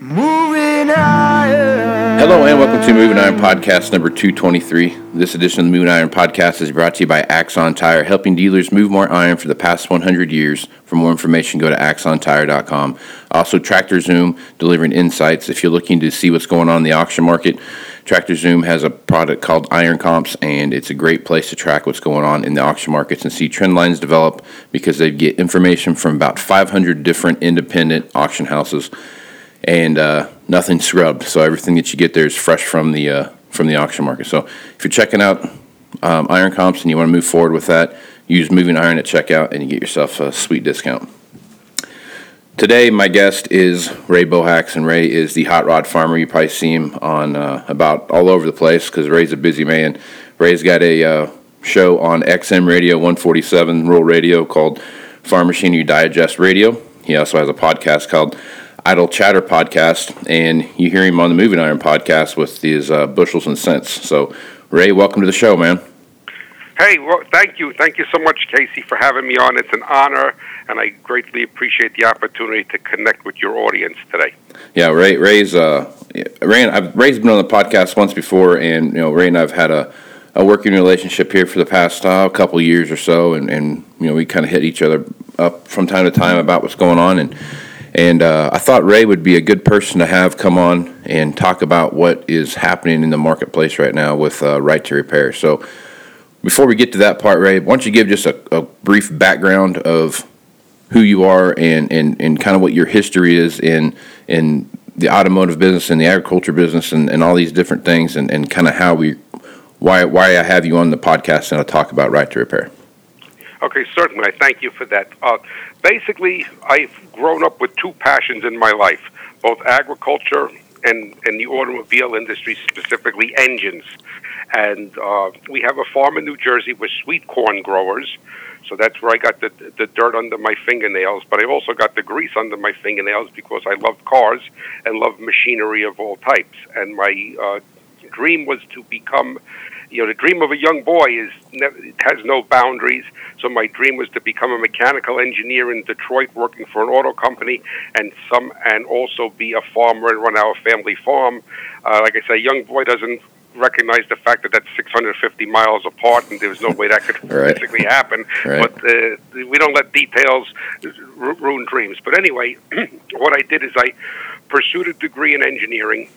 Moving higher. Hello and welcome to Moving Iron Podcast number 223. This edition of the Moving Iron Podcast is brought to you by Axon Tire, helping dealers move more iron for the past 100 years. For more information, go to axontire.com. Also, Tractor Zoom, delivering insights. If you're looking to see what's going on in the auction market, Tractor Zoom has a product called Iron Comps, and it's a great place to track what's going on in the auction markets and see trend lines develop, because they get information from about 500 different independent auction houses. And nothing scrubbed, so everything that you get there is fresh from the auction market. So if you're checking out Iron Comps and you want to move forward with that, use Moving Iron at checkout and you get yourself a sweet discount. Today, my guest is Ray Bohacz, and Ray is the hot rod farmer. You probably see him on about all over the place because Ray's a busy man. Ray's got a show on XM Radio 147 Rural Radio called Farm Machinery Digest Radio. He also has a podcast called Idle Chatter podcast, and you hear him on the Moving Iron podcast with these bushels and cents. So, Ray, welcome to the show, man. Hey, well, thank you. Thank you so much, Casey, for having me on. It's an honor, and I greatly appreciate the opportunity to connect with your audience today. Yeah, Ray's been on the podcast once before, and you know, Ray and I've had a working relationship here for the past couple years or so, and you know, we kind of hit each other up from time to time about what's going on. And I thought Ray would be a good person to have come on and talk about what is happening in the marketplace right now with right to repair. So before we get to that part, Ray, why don't you give just a brief background of who you are and kind of what your history is in the automotive business and the agriculture business and all these different things, and kind of how why I have you on the podcast and I'll talk about right to repair. Okay, certainly. I thank you for that. Basically, I've grown up with two passions in my life, both agriculture and the automobile industry, specifically engines. And we have a farm in New Jersey with sweet corn growers, so that's where I got the dirt under my fingernails. But I also got the grease under my fingernails because I love cars and love machinery of all types. And my dream was to become... You know, the dream of a young boy has no boundaries, so my dream was to become a mechanical engineer in Detroit working for an auto company and also be a farmer and run our family farm. Like I say, a young boy doesn't recognize the fact that that's 650 miles apart and there was no way that could physically happen. Right. But we don't let details ruin dreams. But anyway, what I did is I pursued a degree in engineering,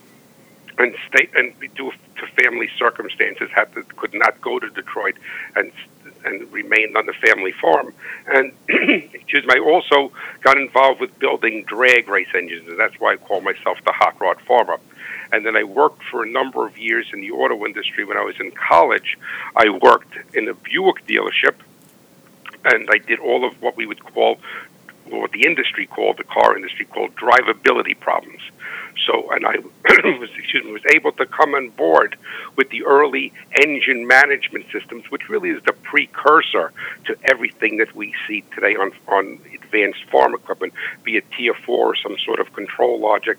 and due to family circumstances could not go to Detroit and remained on the family farm. And I also got involved with building drag race engines, and that's why I call myself the hot rod farmer. And then I worked for a number of years in the auto industry. When I was in college, I worked in a Buick dealership, and I did all of what the industry called, the car industry called, drivability problems. So, and I was able to come on board with the early engine management systems, which really is the precursor to everything that we see today on advanced farm equipment, be it Tier 4 or some sort of control logic.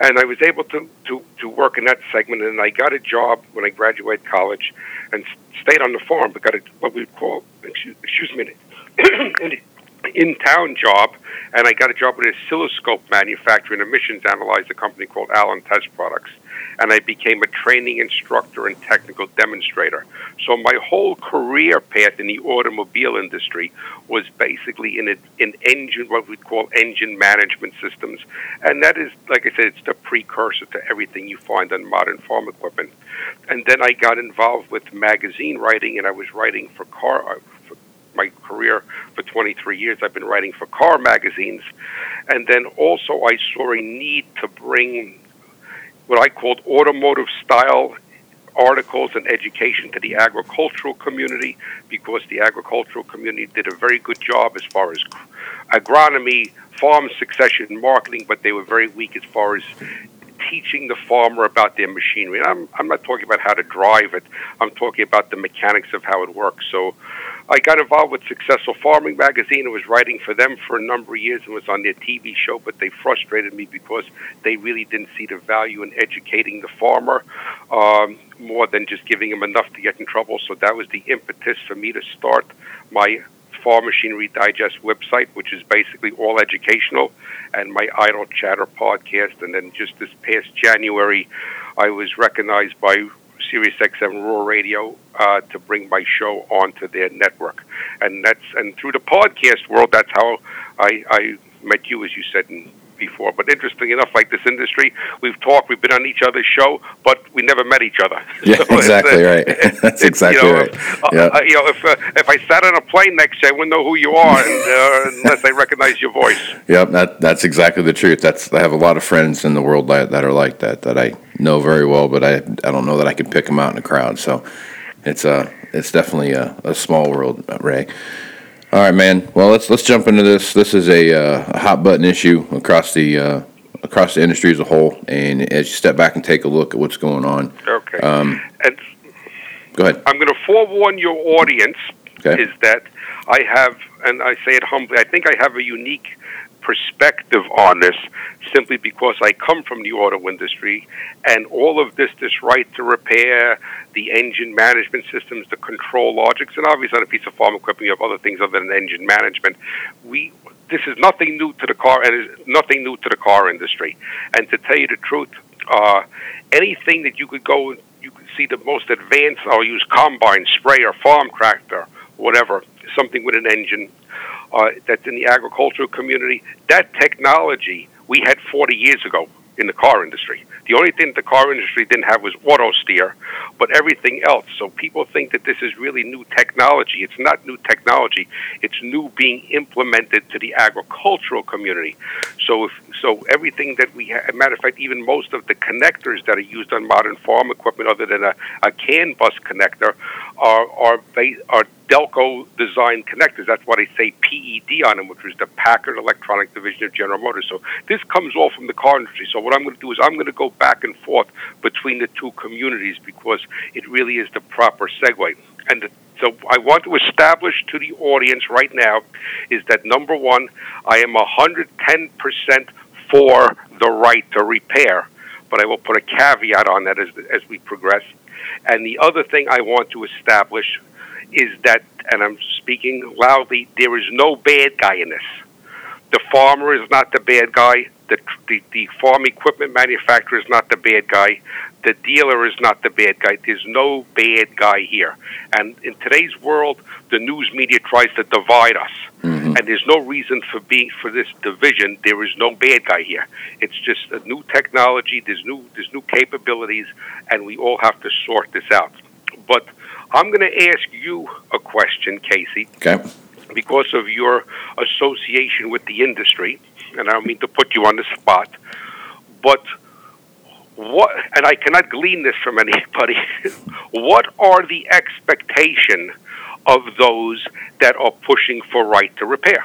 And I was able to work in that segment, and I got a job when I graduated college and stayed on the farm, but got what we would call, an in-town job, and I got a job with an oscilloscope manufacturer and emissions analyzer company called Allen Test Products. and I became a training instructor and technical demonstrator. So my whole career path in the automobile industry was basically in engine, what we call engine management systems. And that is, like I said, it's the precursor to everything you find on modern farm equipment. And then I got involved with magazine writing, and I was writing for my career for 23 years. I've been writing for car magazines. And then also I saw a need to bring what I called automotive-style articles and education to the agricultural community, because the agricultural community did a very good job as far as agronomy, farm succession, marketing, but they were very weak as far as teaching the farmer about their machinery. And I'm not talking about how to drive it. I'm talking about the mechanics of how it works. So I got involved with Successful Farming Magazine and was writing for them for a number of years and was on their TV show, but they frustrated me because they really didn't see the value in educating the farmer more than just giving him enough to get in trouble. So that was the impetus for me to start my Farm Machinery Digest website, which is basically all educational, and my Idle Chatter podcast. And then just this past January, I was recognized by Sirius XM Rural Radio to bring my show onto their network. And through the podcast world, that's how I met you, as you said before. But interesting enough, like this industry, we've talked, we've been on each other's show, but we never met each other. Yeah, so exactly right. That's exactly right. If I sat on a plane next to you, I wouldn't know who you are unless I recognize your voice. Yep, that's exactly the truth. I have a lot of friends in the world that are like that I know very well, but I don't know that I can pick them out in a crowd. So it's definitely a small world, Ray. All right, man. Well, let's jump into this. This is a hot button issue across the industry as a whole. And as you step back and take a look at what's going on, okay. Go ahead. I'm going to forewarn your audience. Okay. Is that I have, and I say it humbly, I think I have a unique perspective on this, simply because I come from the auto industry, and all of this right to repair, the engine management systems, the control logics, and obviously on a piece of farm equipment you have other things other than engine management. This is nothing new to the car, and is nothing new to the car industry. And to tell you the truth, anything that you could see the most advanced, I'll use combine, sprayer, farm tractor, whatever, something with an engine that's in the agricultural community, that technology we had 40 years ago in the car industry. The only thing the car industry didn't have was auto steer, but everything else. So people think that this is really new technology. It's not new technology. It's new being implemented to the agricultural community. So everything that we have, matter of fact, even most of the connectors that are used on modern farm equipment, other than a CAN bus connector, are Delco design connectors. That's why they say PED on them, which was the Packard Electronic Division of General Motors. So this comes all from the car industry. So what I'm going to do is I'm going to go back and forth between the two communities, because it really is the proper segue. And so I want to establish to the audience right now is that, number one, I am 110% for the right to repair, but I will put a caveat on that as we progress. And the other thing I want to establish is that, and I'm speaking loudly, there is no bad guy in this. The farmer is not the bad guy. The farm equipment manufacturer is not the bad guy. The dealer is not the bad guy. There's no bad guy here. And in today's world, the news media tries to divide us. Mm-hmm. And there's no reason for this division. There is no bad guy here. It's just a new technology. There's new capabilities, and we all have to sort this out. But I'm going to ask you a question, Casey. Okay. Because of your association with the industry, and I don't mean to put you on the spot, but and I cannot glean this from anybody, what are the expectation of those that are pushing for right to repair?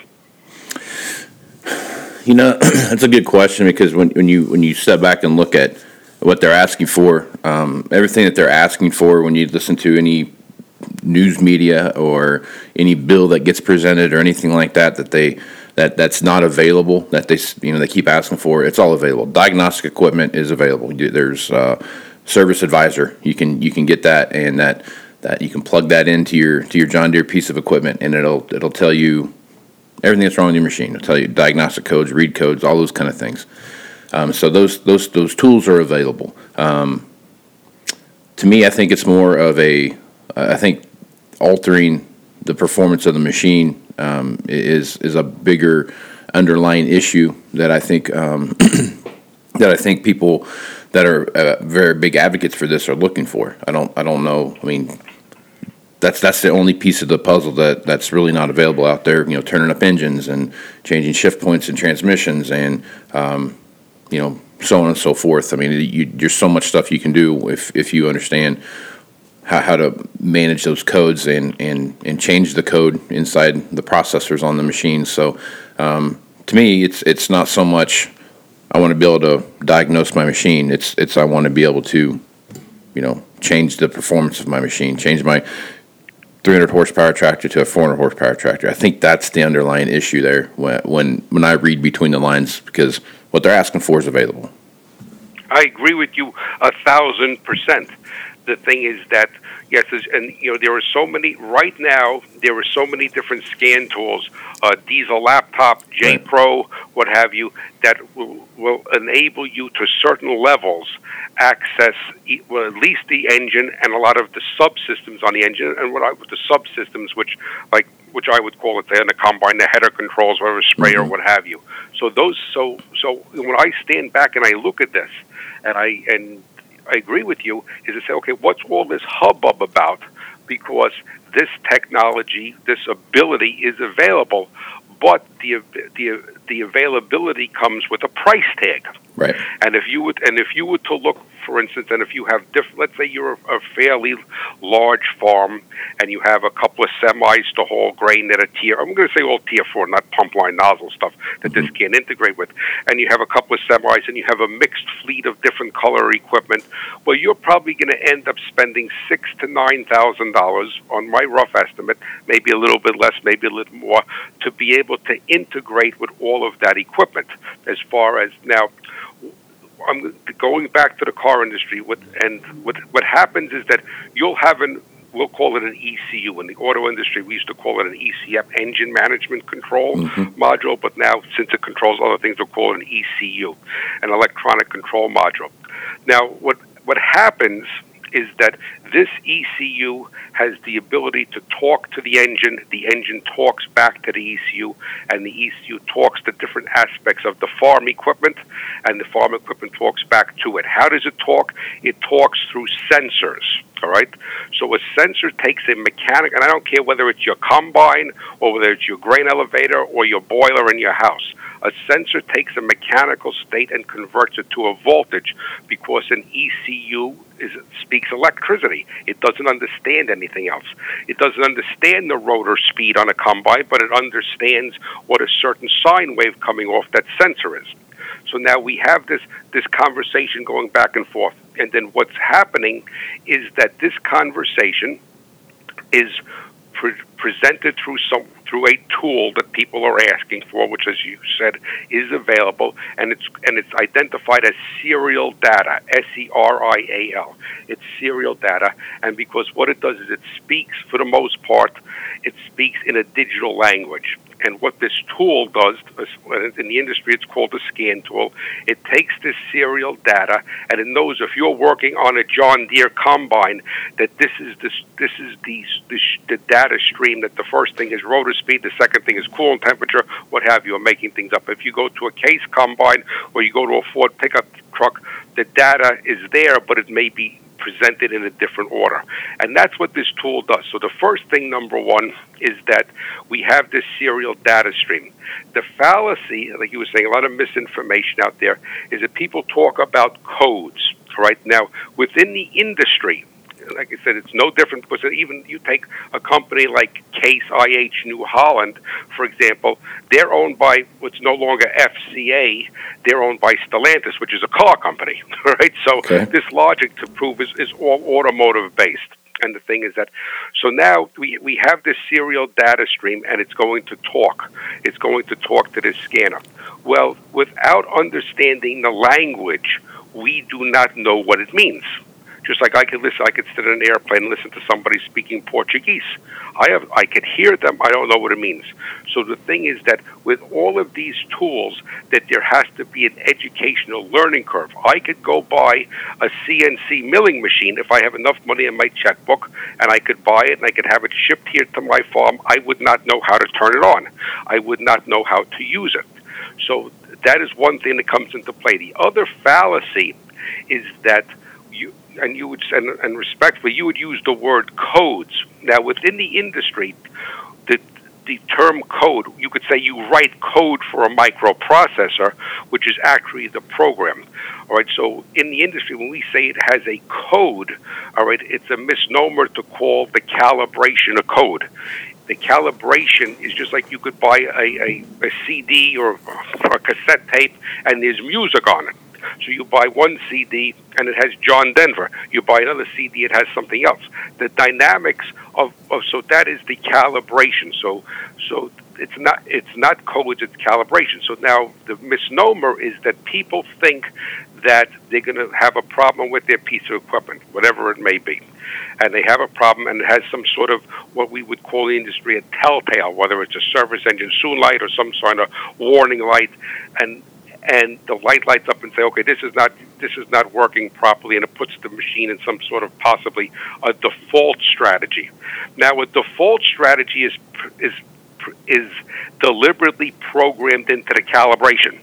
You know, that's a good question, because when you step back and look at what they're asking for, everything that they're asking for, when you listen to any news media or any bill that gets presented or anything like that's not available, that they keep asking for, it's all available. Diagnostic equipment is available. There's service advisor. You can get that, and that you can plug that into your John Deere piece of equipment, and it'll tell you everything that's wrong with your machine. It'll tell you diagnostic codes, read codes, all those kind of things. So those tools are available. to me, I think it's more of a, I think altering the performance of the machine is a bigger underlying issue that I think that I think people that are very big advocates for this are looking for. I don't know. I mean, that's the only piece of the puzzle that's really not available out there. You know, turning up engines and changing shift points and transmissions and you know, so on and so forth. I mean, there's so much stuff you can do if you understand how to manage those codes and change the code inside the processors on the machines. So to me, it's not so much I want to be able to diagnose my machine. It's I want to be able to, you know, change the performance of my machine, change my 300 horsepower tractor to a 400 horsepower tractor. I think that's the underlying issue there when I read between the lines, because what they're asking for is available. I agree with you 1,000%. The thing is that, yes, and, you know, there are so many, right now, there are so many different scan tools, Diesel Laptop, J-Pro, what have you, that will enable you to certain levels access at least the engine and a lot of the subsystems on the engine, and the subsystems, which I would call it, the combine, the header controls, whatever, sprayer, what have you. So those, so when I stand back and I look at this, and I agree with you, is to say, okay, what's all this hubbub about? Because this technology, this ability is available, but the availability comes with a price tag. Right. And if you were to look, for instance, and if you have let's say you're a fairly large farm and you have a couple of semis to haul grain that are tier, I'm going to say all tier 4, not pump line nozzle stuff that this can't integrate with, and you have a couple of semis and you have a mixed fleet of different color equipment, well, you're probably going to end up spending $6,000 to $9,000 on my rough estimate, maybe a little bit less, maybe a little more, to be able to integrate with all of that equipment. As far as now, I'm going back to the car industry, what happens is that you'll have we'll call it an ECU. In the auto industry, we used to call it an ECF, engine management control module, but now, since it controls other things, we'll call it an ECU, an electronic control module. Now, what happens is that this ECU has the ability to talk to the engine talks back to the ECU, and the ECU talks to different aspects of the farm equipment, and the farm equipment talks back to it. How does it talk? It talks through sensors, all right? So a sensor takes a mechanic, and I don't care whether it's your combine or whether it's your grain elevator or your boiler in your house. A sensor takes a mechanical state and converts it to a voltage, because an ECU speaks electricity. It doesn't understand anything else. It doesn't understand the rotor speed on a combine, but it understands what a certain sine wave coming off that sensor is. So now we have this conversation going back and forth. And then what's happening is that this conversation is presented through a tool that people are asking for, which, as you said, is available, and it's identified as serial data, SERIAL. It's serial data, and because what it does is it speaks, for the most part, it speaks in a digital language. And what this tool does, in the industry, it's called a scan tool. It takes this serial data, and it knows if you're working on a John Deere combine, that this is the data stream, that the first thing is rotor speed, the second thing is coolant temperature, what have you. I'm making things up. If you go to a Case combine or you go to a Ford pickup truck, the data is there, but it may be presented in a different order. And that's what this tool does. So the first thing, number one, is that we have this serial data stream. The fallacy, like you were saying, a lot of misinformation out there, is that people talk about codes, right? Now, within the industry, like I said, it's no different, because even you take a company like Case IH, New Holland, for example, they're owned by what's no longer FCA. They're owned by Stellantis, which is a car company, right? So this logic, to prove, is all automotive-based. And the thing is that, so now we have this serial data stream, and it's going to talk. It's going to talk to this scanner. Well, without understanding the language, we do not know what it means. Just like I could sit in an airplane and listen to somebody speaking Portuguese. I could hear them. I don't know what it means. So the thing is that with all of these tools, that there has to be an educational learning curve. I could go buy a CNC milling machine if I have enough money in my checkbook, and I could buy it and I could have it shipped here to my farm. I would not know how to turn it on. I would not know how to use it. So that is one thing that comes into play. The other fallacy is that you would use the word codes. Now, within the industry, the term code, you could say you write code for a microprocessor, which is actually the program. All right, so in the industry, when we say it has a code, all right, it's a misnomer to call the calibration a code. The calibration is just like you could buy a CD or a cassette tape, and there's music on it. So you buy one CD, and it has John Denver. You buy another CD, it has something else. The dynamics of so that is the calibration. So it's not codes, it's calibration. So now the misnomer is that people think that they're going to have a problem with their piece of equipment, whatever it may be. And they have a problem, and it has some sort of what we would call in the industry a telltale, whether it's a service engine soon light or some sort of warning light, and the light lights up and say, okay, this is not working properly, and it puts the machine in some sort of possibly a default strategy. Now, a default strategy is deliberately programmed into the calibration.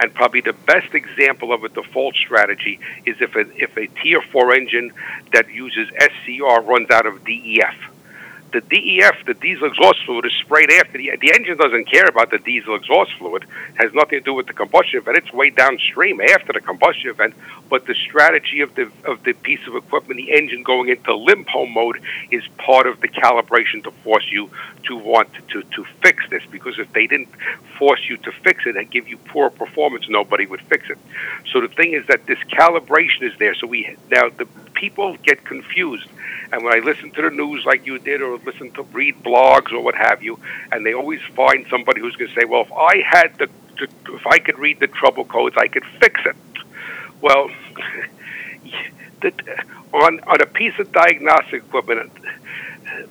And probably the best example of a default strategy is if a Tier 4 engine that uses SCR runs out of DEF. The DEF, the diesel exhaust fluid, is sprayed after. The engine doesn't care about the diesel exhaust fluid. It has nothing to do with the combustion event. It's way downstream after the combustion event. But the strategy of the piece of equipment, the engine going into limp-home mode, is part of the calibration to force you to want to fix this. Because if they didn't force you to fix it and give you poor performance, nobody would fix it. So the thing is that this calibration is there. So the people get confused. And when I listen to the news like you did, or read blogs or what have you, and they always find somebody who's going to say, well, if I could read the trouble codes, I could fix it. Well, on a piece of diagnostic equipment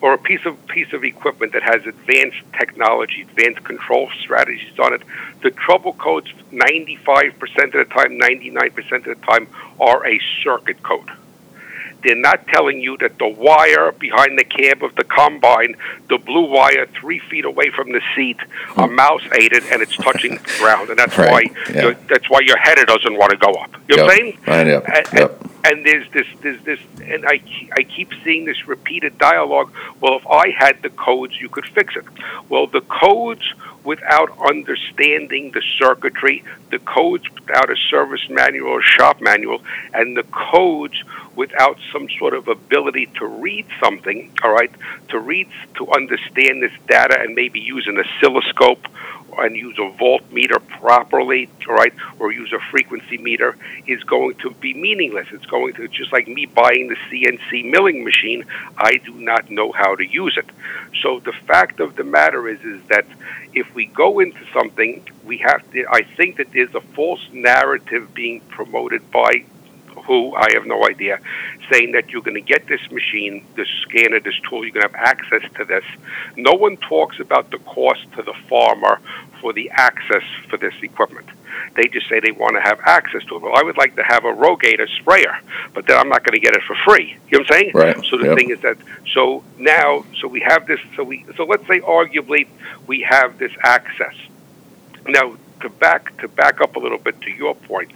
or a piece of equipment that has advanced technology, advanced control strategies on it, the trouble codes 95% of the time, 99% of the time are a circuit code. They're not telling you that the wire behind the cab of the combine, the blue wire 3 feet away from the seat, a mouse ate it and it's touching the ground, and that's right. That's why your header doesn't want to go up. You know what I'm saying? And there's this, and I keep seeing this repeated dialogue. Well, if I had the codes, you could fix it. Well, the codes without understanding the circuitry, the codes without a service manual or shop manual, and the codes without some sort of ability to read something, all right, to understand this data and maybe use an oscilloscope and use a voltmeter properly, all right, or use a frequency meter, is going to be meaningless. It's just like me buying the CNC milling machine. I do not know how to use it. So the fact of the matter is that if we go into something, I think that there's a false narrative being promoted by who, I have no idea, saying that you're going to get this machine, this scanner, this tool, you're going to have access to this. No one talks about the cost to the farmer for the access for this equipment. They just say they want to have access to it. Well, I would like to have a Rogator sprayer, but then I'm not going to get it for free. You know what I'm saying? Right. So the thing is that, we have this, so let's say arguably we have this access. Now, to back up a little bit to your point,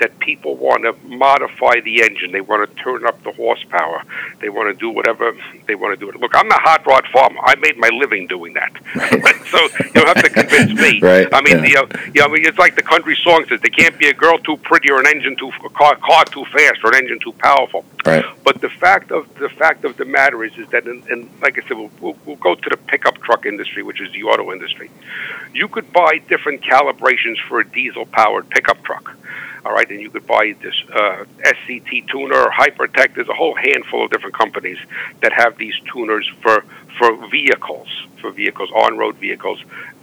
that people want to modify the engine. They want to turn up the horsepower. They want to do whatever they want to do. Look, I'm a hot rod farmer. I made my living doing that. Right. So you don't have to convince me. Right. I mean, it's like the country song says, there can't be a girl too pretty or an engine car too fast or an engine too powerful. Right. But the fact of the matter is that, and like I said, we'll go to the pickup truck industry, which is the auto industry. You could buy different calibrations for a diesel-powered pickup truck. All right, and you could buy this SCT tuner, Hypertech. There's a whole handful of different companies that have these tuners for vehicles, on-road vehicles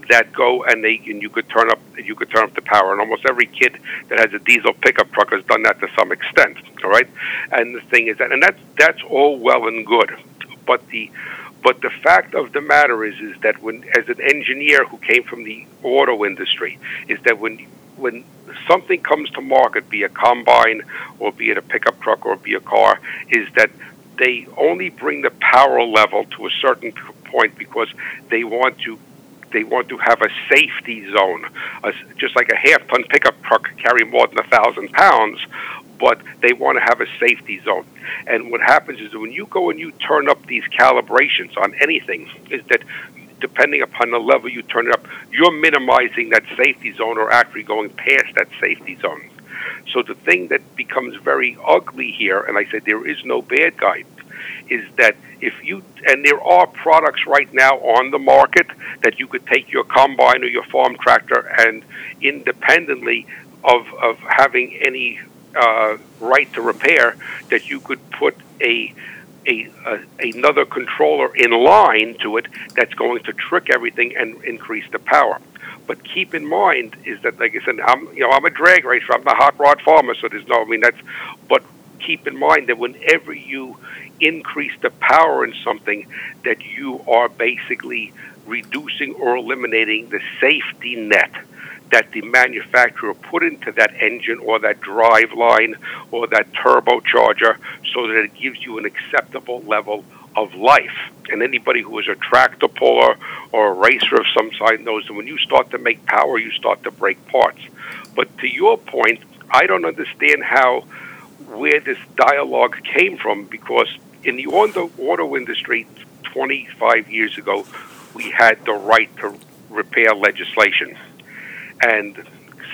that go, and you could turn up and you could turn up the power. And almost every kid that has a diesel pickup truck has done that to some extent, all right? And the thing is that, and that's all well and good, but the fact of the matter is that when, as an engineer who came from the auto industry, is that when something comes to market, be a combine or be it a pickup truck or be a car, is that they only bring the power level to a certain point because they want to have a safety zone, just like a half-ton pickup truck carry more than 1,000 pounds, but they want to have a safety zone. And what happens is when you go and you turn up these calibrations on anything, is that depending upon the level you turn it up, you're minimizing that safety zone or actually going past that safety zone. So the thing that becomes very ugly here, and I said there is no bad guy, is that and there are products right now on the market that you could take your combine or your farm tractor and independently of having any right to repair, that you could put another controller in line to it that's going to trick everything and increase the power. But keep in mind is that, like I said, I'm a drag racer. I'm a hot rod farmer, so there's no. I mean that's. But keep in mind that whenever you increase the power in something, that you are basically reducing or eliminating the safety net that the manufacturer put into that engine or that drive line or that turbocharger, so that it gives you an acceptable level of life. And anybody who is a tractor puller or a racer of some side knows that when you start to make power, you start to break parts. But to your point, I don't understand where this dialogue came from, because in the auto industry 25 years ago, we had the right to repair legislation. And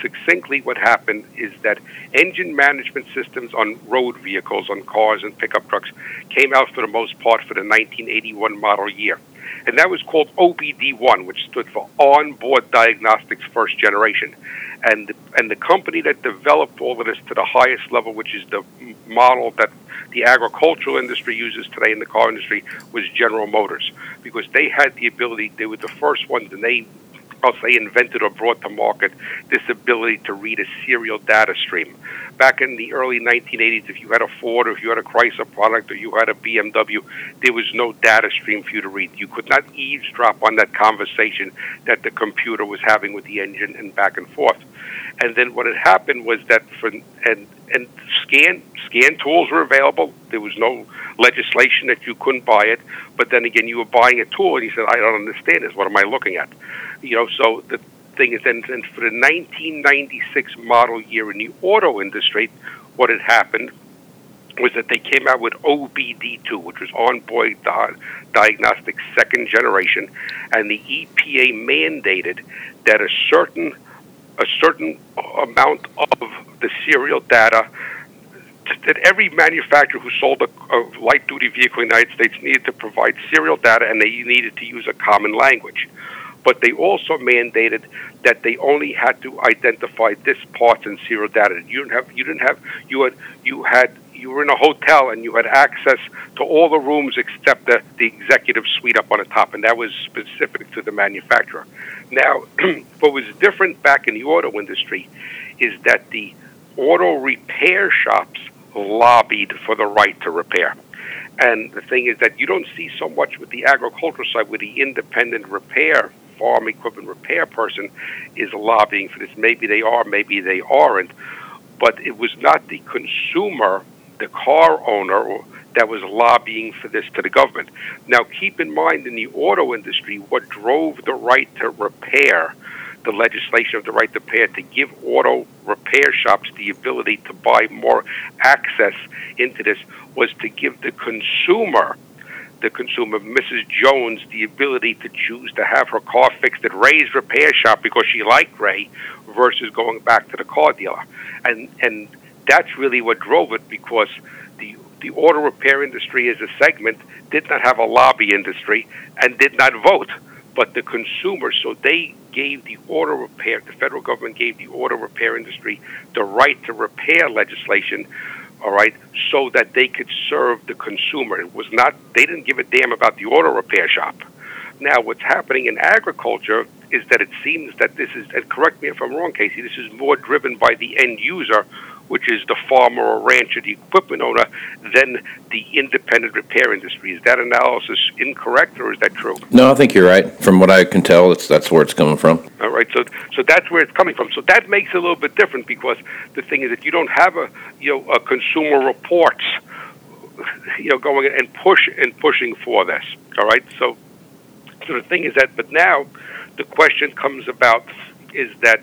succinctly what happened is that engine management systems on road vehicles, on cars and pickup trucks, came out for the most part for the 1981 model year. And that was called OBD1, which stood for Onboard Diagnostics First Generation. And the company that developed all of this to the highest level, which is the model that the agricultural industry uses today in the car industry, was General Motors, because they had the ability, they were the first ones, and they invented or brought to market this ability to read a serial data stream. Back in the early 1980s, if you had a Ford or if you had a Chrysler product or you had a BMW, there was no data stream for you to read. You could not eavesdrop on that conversation that the computer was having with the engine and back and forth. And then what had happened was that scan tools were available. There was no legislation that you couldn't buy it. But then again, you were buying a tool, and you said, I don't understand this. What am I looking at? So the thing is, and for the 1996 model year in the auto industry, what had happened was that they came out with OBD2, which was Onboard Diagnostics Second Generation, and the EPA mandated that a certain amount of the serial data that every manufacturer who sold a light-duty vehicle in the United States needed to provide serial data, and they needed to use a common language. But they also mandated that they only had to identify this part in serial data. You were in a hotel and you had access to all the rooms except the executive suite up on the top, and that was specific to the manufacturer. Now, what was different back in the auto industry is that the auto repair shops lobbied for the right to repair. And the thing is that you don't see so much with the agricultural side, with the independent repair farm equipment repair person is lobbying for this. Maybe they are, maybe they aren't. But it was not the consumer, the car owner, that was lobbying for this to the government. Now, keep in mind, in the auto industry, what drove the right to repair, the legislation of the right to repair, to give auto repair shops the ability to buy more access into this, was to give the consumer, Mrs. Jones, the ability to choose to have her car fixed at Ray's repair shop because she liked Ray versus going back to the car dealer. And that's really what drove it, because the auto repair industry as a segment did not have a lobby industry and did not vote, but the consumer. So they gave the auto repair, the federal government gave the auto repair industry the right to repair legislation, all right, so that they could serve the consumer. It was not, they didn't give a damn about the auto repair shop. Now, what's happening in agriculture is that it seems that this is, and correct me if I'm wrong, Casey, this is more driven by the end user, which is the farmer or rancher, the equipment owner, than the independent repair industry. Is that analysis incorrect, or is that true? No, I think you're right. From what I can tell, that's where it's coming from. All right, so that's where it's coming from. So that makes it a little bit different, because the thing is that you don't have a Consumer Reports, going and pushing for this. All right, so the thing is that, but now the question comes about is that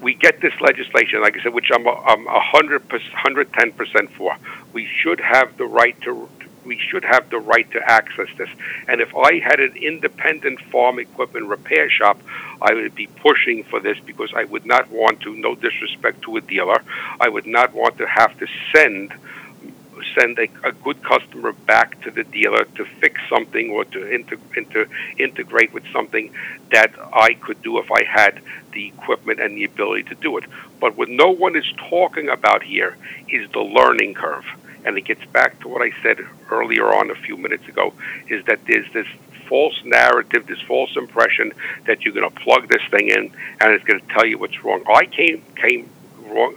we get this legislation, like I said, which I'm 110% for. We should have the right to. We should have the right to access this. And if I had an independent farm equipment repair shop, I would be pushing for this, because I would not want to. No disrespect to a dealer, I would not want to have to send a good customer back to the dealer to fix something or to integrate with something that I could do if I had the equipment and the ability to do it. But what no one is talking about here is the learning curve. And it gets back to what I said earlier on a few minutes ago, is that there's this false narrative, this false impression that you're going to plug this thing in and it's going to tell you what's wrong. I came wrong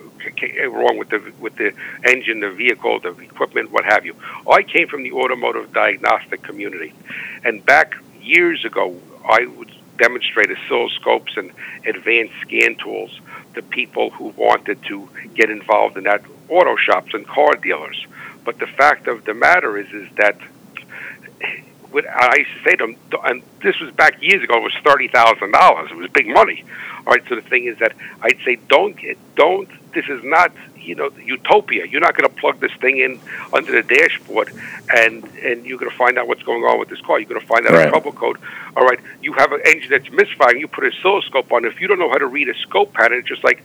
with the engine, the vehicle, the equipment, what have you. I came from the automotive diagnostic community, and back years ago, I would demonstrate oscilloscopes and advanced scan tools to people who wanted to get involved in that, auto shops and car dealers. But the fact of the matter is that I used to say to them, and this was back years ago, it was $30,000. It was big money. All right, so the thing is that I'd say, don't. This is not, utopia. You're not going to plug this thing in under the dashboard, and you're going to find out what's going on with this car. You're going to find out a trouble code. All right, you have an engine that's misfiring. You put an oscilloscope on. If you don't know how to read a scope pattern, it's just like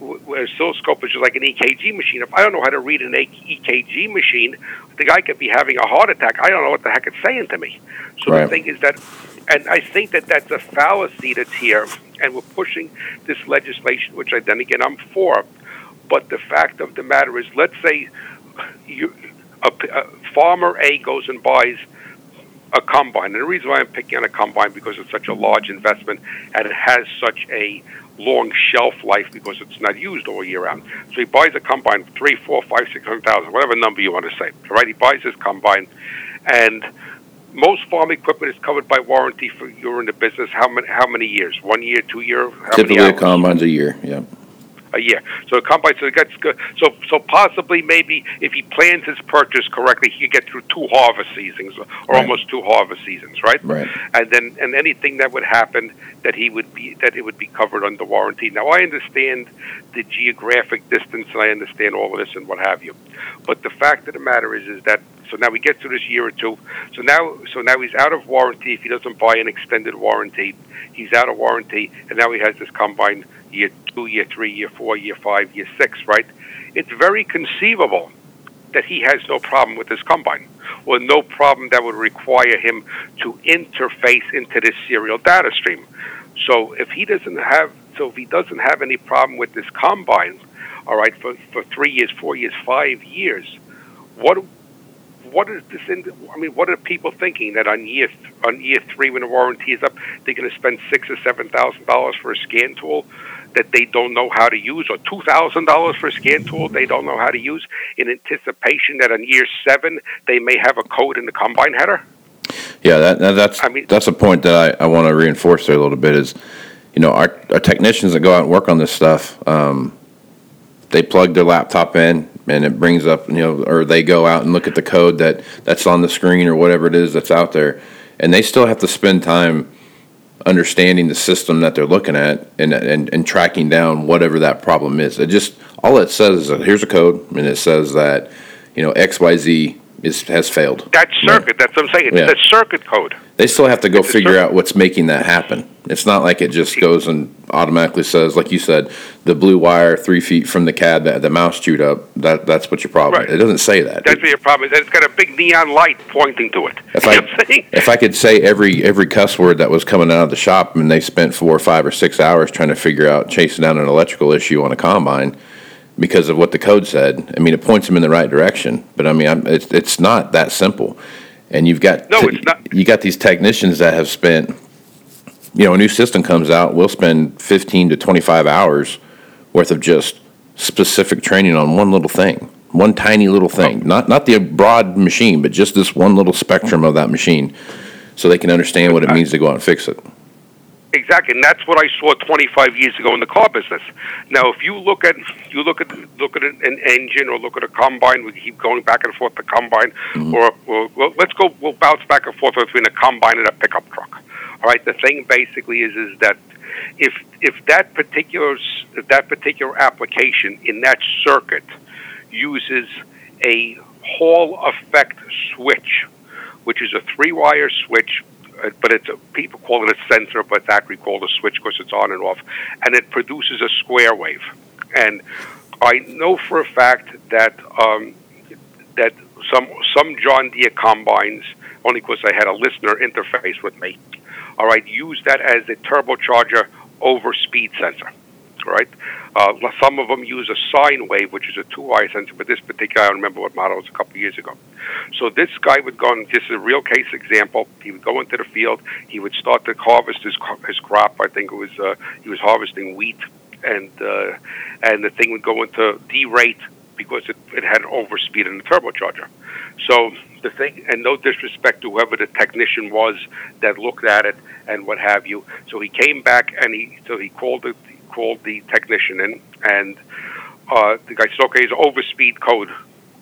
an oscilloscope is just like an EKG machine. If I don't know how to read an EKG machine, the guy could be having a heart attack. I don't know what the heck it's saying to me. So the thing is that, and I think that that's a fallacy that's here, and we're pushing this legislation, which I then again I'm for. But the fact of the matter is, let's say farmer A goes and buys a combine. And the reason why I'm picking on a combine, because it's such a large investment and it has such a long shelf life because it's not used all year round. So he buys a combine, 3, 4, 5, 600,000, whatever number you want to say. All right, he buys his combine, and most farm equipment is covered by warranty for you're in the business. How many years? 1 year, 2 years? Typically, a combine's a year. Yeah. A year. So a combine, so it gets good. So possibly, maybe if he plans his purchase correctly, he could get through 2 harvest seasons, or almost 2 harvest seasons, right? Right. And then, and anything that would happen, that it would be covered under warranty. Now, I understand the geographic distance, and I understand all of this and what have you. But the fact of the matter is that, so now we get through this year or two. So now he's out of warranty. If he doesn't buy an extended warranty, he's out of warranty, and now he has this combine year 2, year 3, year 4, year 5, year 6, right? It's very conceivable that he has no problem with his combine, or no problem that would require him to interface into this serial data stream. So if he doesn't have any problem with this combine, all right, for 3 years, 4 years, 5 years, what is this? I mean, what are people thinking, that on year three, when the warranty is up, they're going to spend $6,000 or $7,000 for a scan tool that they don't know how to use, or $2,000 for a scan tool they don't know how to use, in anticipation that on year 7 they may have a code in the combine header? Yeah, that's a point that I want to reinforce there a little bit. Is our technicians that go out and work on this stuff, they plug their laptop in, and it brings up, or they go out and look at the code that's on the screen or whatever it is that's out there, and they still have to spend time understanding the system that they're looking at and tracking down whatever that problem is. It just, all it says is, here's a code, and it says that, XYZ has failed. That circuit, that's what I'm saying. It's the circuit code. They still have to go figure out what's making that happen. It's not like it just goes and automatically says, like you said, the blue wire 3 feet from the CAD that the mouse chewed up, that's what your problem is. It doesn't say that. That's what your problem is. It's got a big neon light pointing to it. If I could say every cuss word that was coming out of the shop, and they spent 4 or 5 or 6 hours trying to figure out, chasing down an electrical issue on a combine, because of what the code said. I mean, it points them in the right direction, but I mean, it's not that simple. And you've got these technicians that have spent you know, a new system comes out, we'll spend 15 to 25 hours worth of just specific training on one little thing, one tiny little thing, not the broad machine, but just this one little spectrum of that machine, so they can understand what it means to go out and fix it. Exactly, and that's what I saw 25 years ago in the car business. Now, if you look at an engine or look at a combine, we keep going back and forth to combine, or we'll bounce back and forth between a combine and a pickup truck. All right, the thing basically is that if that particular application in that circuit uses a Hall effect switch, which is a 3-wire switch. But people call it a sensor, but it's actually called a switch because it's on and off, and it produces a square wave. And I know for a fact that some John Deere combines, only because I had a listener interface with me, all right, use that as a turbocharger over speed sensor. Right? Some of them use a sine wave, which is a 2-wire sensor, but this particular, I don't remember what model it was a couple years ago. So this guy would go, and this is a real case example, he would go into the field, he would start to harvest his crop. I think it was, he was harvesting wheat, and the thing would go into derate because it had an overspeed in the turbocharger. So the thing, and no disrespect to whoever the technician was that looked at it and what have you. So he came back and he called the technician in, and the guy said, okay, there's overspeed code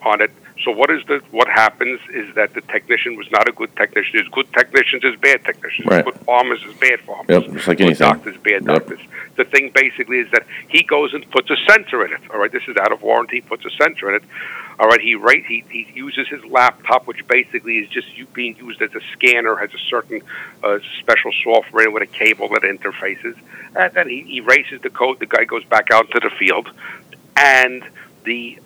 on it. So what happens is that the technician was not a good technician. There's good technicians, there's bad technicians. Right. Good farmers, there's bad farmers. Yep, it's like good anything. Doctors, bad doctors. Yep. The thing basically is that he goes and puts a sensor in it. All right, this is out of warranty, puts a sensor in it. All right, he uses his laptop, which basically is just being used as a scanner, has a certain special software with a cable that interfaces. And then he erases the code. The guy goes back out to the field, and the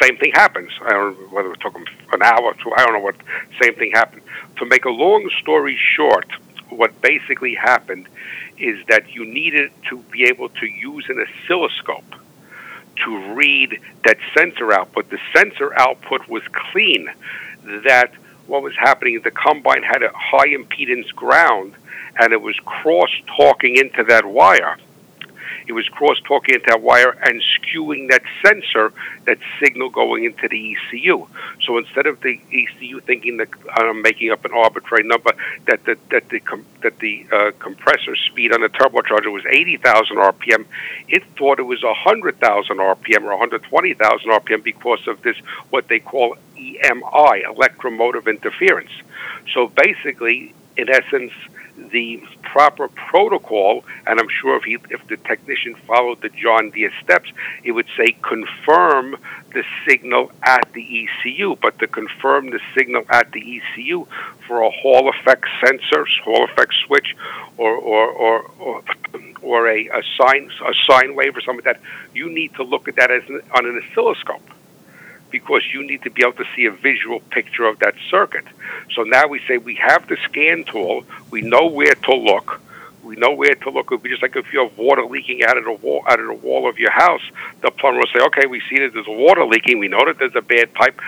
same thing happens. I don't know whether it took him an hour or two. I don't know what same thing happened. To make a long story short, what basically happened is that you needed to be able to use an oscilloscope to read that sensor output. The sensor output was clean. That what was happening is the combine had a high impedance ground, and it was cross-talking into that wire. It was cross-talking into that wire and skewing that sensor, that signal going into the ECU. So instead of the ECU thinking that I'm making up an arbitrary number, that the compressor speed on the turbocharger was 80,000 RPM, it thought it was 100,000 RPM or 120,000 RPM because of this, what they call EMI, electromotive interference. So basically, in essence, the proper protocol, and I'm sure if the technician followed the John Deere steps, it would say confirm the signal at the ECU. But to confirm the signal at the ECU for a Hall effect sensor, Hall effect switch, or a sine wave or something like that, you need to look at that on an oscilloscope, because you need to be able to see a visual picture of that circuit. So now we say we have the scan tool. We know where to look. It would be just like if you have water leaking out of the wall of your house, the plumber will say, okay, we see that there's water leaking. We know that there's a bad pipe.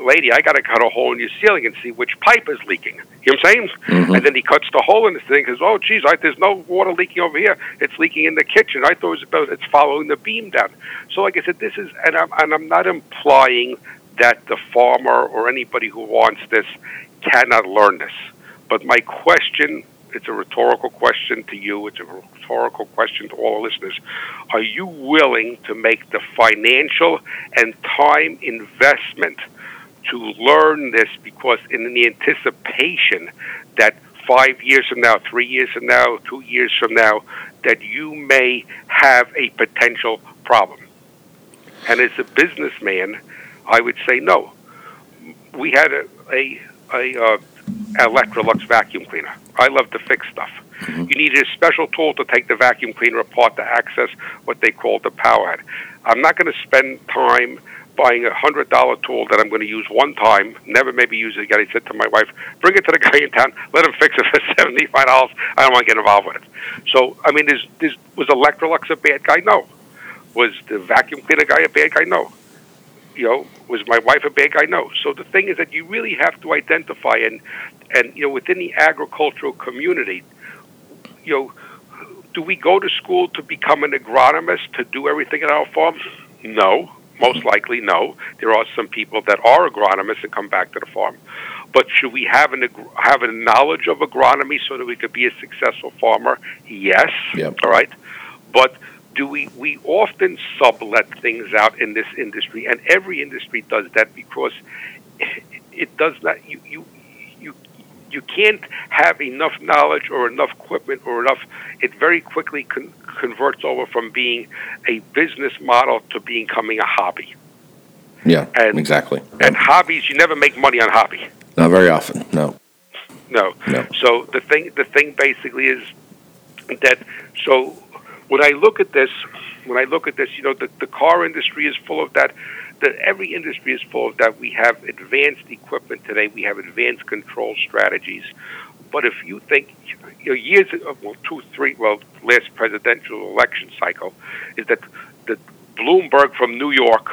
Lady, I got to cut a hole in your ceiling and see which pipe is leaking. You know what I'm saying? Mm-hmm. And then he cuts the hole in the thing and says, oh, geez, there's no water leaking over here. It's leaking in the kitchen. I thought it's following the beam down. So like I said, this is, and I'm not implying that the farmer or anybody who wants this cannot learn this. But my question, it's a rhetorical question to you, it's a rhetorical question to all the listeners. Are you willing to make the financial and time investment to learn this, because in the anticipation that 5 years from now, 3 years from now, 2 years from now, that you may have a potential problem? And as a businessman, I would say no. We had a Electrolux vacuum cleaner. I love to fix stuff. Mm-hmm. You needed a special tool to take the vacuum cleaner apart to access what they call the power head. I'm not going to spend time buying a $100 tool that I'm going to use one time, never maybe use it again. I said to my wife, bring it to the guy in town, let him fix it for $75. I don't want to get involved with it. So, I mean, was Electrolux a bad guy? No. Was the vacuum cleaner guy a bad guy? No. was my wife a big? I know. So the thing is that you really have to identify and within the agricultural community, do we go to school to become an agronomist to do everything at our farms? No, most likely no. There are some people that are agronomists and come back to the farm. But should we have a knowledge of agronomy so that we could be a successful farmer? Yes. Yep. All right. But we often sublet things out in this industry, and every industry does that because it does not. You can't have enough knowledge or enough equipment or enough. It very quickly converts over from being a business model to becoming a hobby. Yeah, exactly. And hobbies, you never make money on hobby. Not very often. No. So the thing basically is that. So when I look at this, the car industry is full of that. That every industry is full of that. We have advanced equipment today. We have advanced control strategies. But if you think, years of last presidential election cycle, is that Bloomberg from New York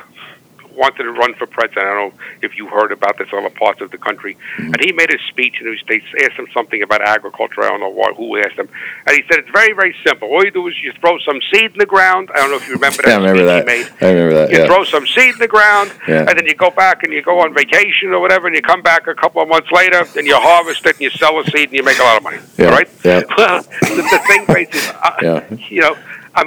wanted to run for president. I don't know if you heard about this in other parts of the country. Mm-hmm. And he made a speech, and they asked him something about agriculture. I don't know who asked him. And he said, it's very, very simple. All you do is you throw some seed in the ground. I don't know if you remember that. Yeah, I remember that. He made. I remember that. You throw some seed in the ground, and then you go back and you go on vacation or whatever, and you come back a couple of months later, and you harvest it, and you sell the seed, and you make a lot of money. Yeah. All right? Yeah. Well, the thing basically,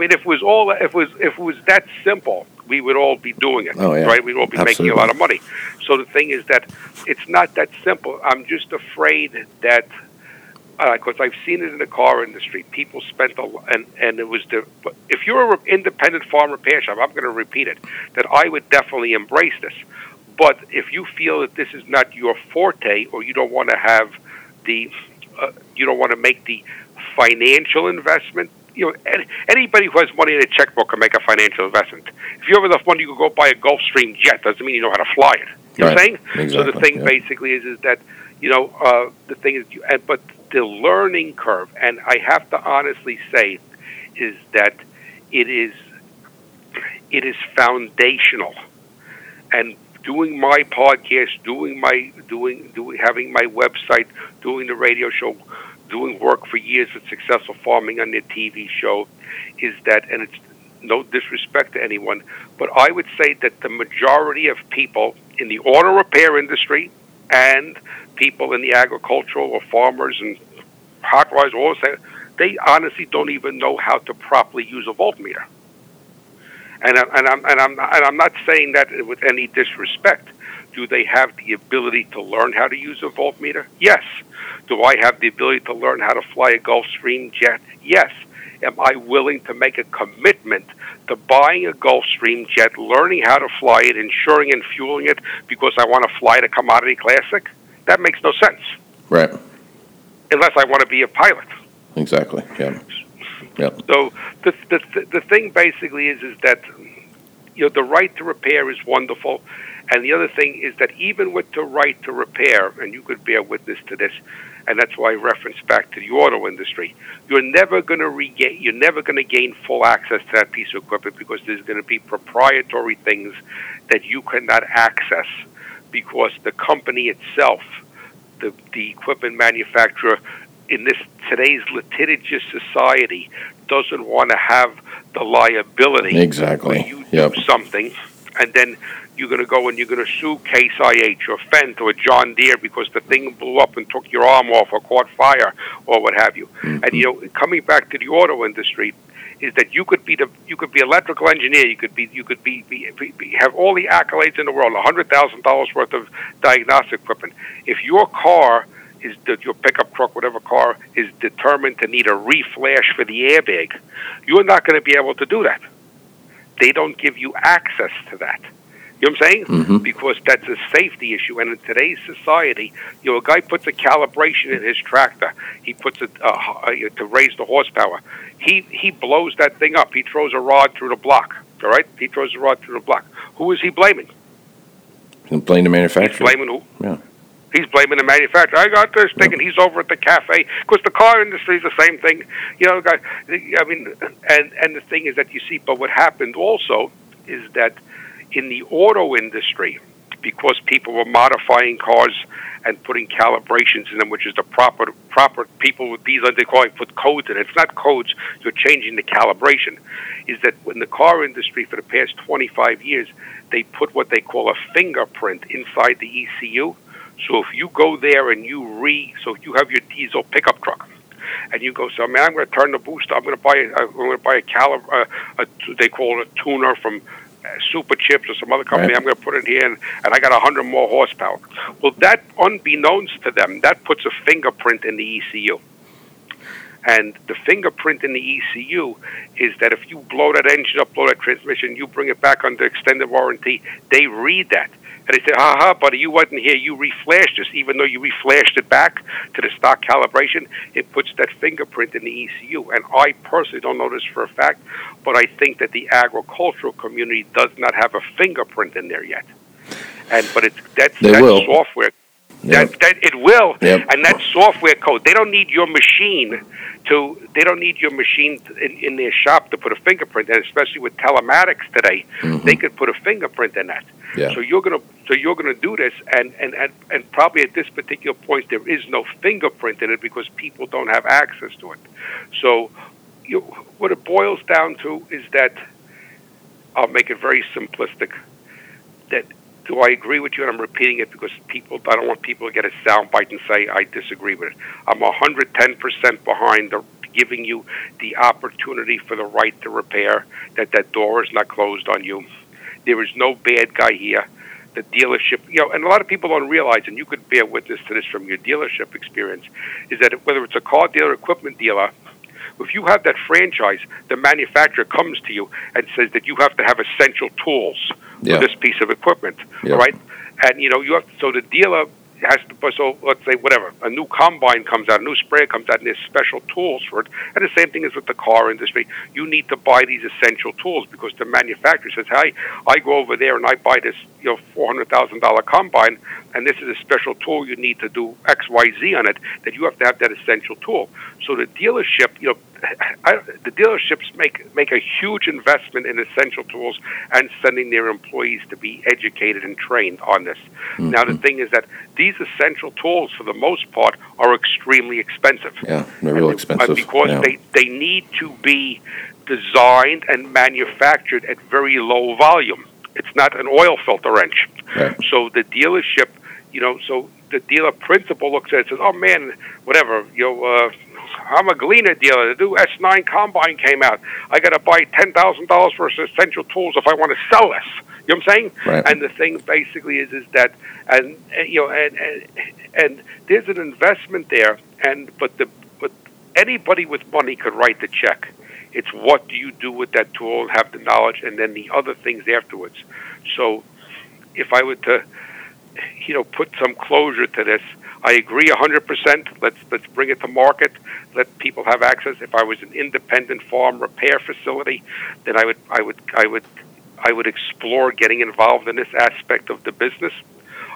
if it was all, if it was that simple, we would all be doing it, right? We'd all be making a lot of money. So the thing is that it's not that simple. I'm just afraid that, because I've seen it in the car industry, people spent a lot, and it was if you're an independent farm repair shop, I'm going to repeat it, that I would definitely embrace this. But if you feel that this is not your forte, or you don't want to have you don't want to make the financial investment. Anybody who has money in a checkbook can make a financial investment. If you have enough money, you can go buy a Gulfstream jet. Doesn't mean you know how to fly it. You know what I'm saying? Exactly. So the thing basically is that, the thing is, but the learning curve, and I have to honestly say, is that it is foundational. And doing my podcast, having my website, doing the radio show, doing work for years at Successful Farming on their TV show is that, and it's no disrespect to anyone, but I would say that the majority of people in the auto repair industry and people in the agricultural or farmers and hot rods, they honestly don't even know how to properly use a voltmeter. And I'm not saying that with any disrespect. Do they have the ability to learn how to use a voltmeter? Yes. Do I have the ability to learn how to fly a Gulfstream jet? Yes. Am I willing to make a commitment to buying a Gulfstream jet, learning how to fly it, insuring and fueling it because I want to fly the commodity classic? That makes no sense. Right. Unless I want to be a pilot. Exactly. Yeah. Yep. So the thing basically is that the right to repair is wonderful. And the other thing is that even with the right to repair, and you could bear witness to this, and that's why I reference back to the auto industry, you're never going to gain full access to that piece of equipment because there's going to be proprietary things that you cannot access because the company itself, the equipment manufacturer, in today's litigious society, doesn't want to have the liability. Exactly. When you do something, and then you're going to go and you're going to sue Case IH or Fendt or John Deere because the thing blew up and took your arm off or caught fire or what have you. Mm-hmm. And coming back to the auto industry, is that you could be electrical engineer, you could be have all the accolades in the world, $100,000 worth of diagnostic equipment. If your car is your pickup truck, whatever car is determined to need a reflash for the airbag, you're not going to be able to do that. They don't give you access to that. You know what I'm saying? Mm-hmm. Because that's a safety issue. And in today's society, a guy puts a calibration in his tractor. He puts it to raise the horsepower. He blows that thing up. He throws a rod through the block. All right? He throws a rod through the block. Who is he blaming? He's blaming the manufacturer. He's blaming who? Yeah. He's blaming the manufacturer. I got this thing, and he's over at the cafe. Because the car industry is the same thing. The thing is that you see, but what happened also is that in the auto industry, because people were modifying cars and putting calibrations in them, which is the proper people with these under car put codes in. It's not codes, you're changing the calibration. Is that in the car industry for the past 25 years, they put what they call a fingerprint inside the ECU. So if you go there and so you have your diesel pickup truck, and you go, so man, I'm going to turn the boost. They call it a tuner from Super Chips or some other company. Right. I'm going to put it here, and I got 100 more horsepower. Well, that, unbeknownst to them, that puts a fingerprint in the ECU. And the fingerprint in the ECU is that if you blow that engine up, blow that transmission, you bring it back under extended warranty, they read that. And they say, ha-ha, buddy, you wasn't here. You reflashed this. Even though you reflashed it back to the stock calibration, it puts that fingerprint in the ECU. And I personally don't know this for a fact, but I think that the agricultural community does not have a fingerprint in there yet. But that's software. Yep. It will. And that software code. They don't need your machine in their shop to put a fingerprint, and especially with telematics today, mm-hmm. they could put a fingerprint in that. Yeah. So you're gonna do this, and probably at this particular point there is no fingerprint in it because people don't have access to it. So what it boils down to is that, I'll make it very simplistic, that do I agree with you? And I'm repeating it because I don't want people to get a soundbite and say I disagree with it. I'm 110% behind giving you the opportunity for the right to repair, that door is not closed on you. There is no bad guy here. The dealership, and a lot of people don't realize, and you could bear witness to this from your dealership experience, is that whether it's a car dealer, equipment dealer, if you have that franchise, the manufacturer comes to you and says that you have to have essential tools for this piece of equipment, right? And, you have to, so the dealer has to, so let's say whatever, a new combine comes out, a new sprayer comes out, and there's special tools for it. And the same thing is with the car industry. You need to buy these essential tools because the manufacturer says, hey, I go over there and I buy this $400,000 combine, and this is a special tool you need to do X, Y, Z on it, that you have to have that essential tool. So the dealership, the dealerships make a huge investment in essential tools and sending their employees to be educated and trained on this. Mm-hmm. Now, the thing is that these essential tools, for the most part, are extremely expensive. Yeah, they're real expensive. Because they need to be designed and manufactured at very low volume. It's not an oil filter wrench. Right. So the dealership, so the dealer principal looks at it and says, oh, man, whatever, I'm a Gleaner dealer. The new S9 Combine came out. I got to buy $10,000 for essential tools if I want to sell this. You know what I'm saying? Right. And the thing basically is that, and there's an investment there, but anybody with money could write the check. It's what do you do with that tool and have the knowledge, and then the other things afterwards. So, if I were to, put some closure to this. I agree 100%. Let's bring it to market. Let people have access. If I was an independent farm repair facility, then I would explore getting involved in this aspect of the business.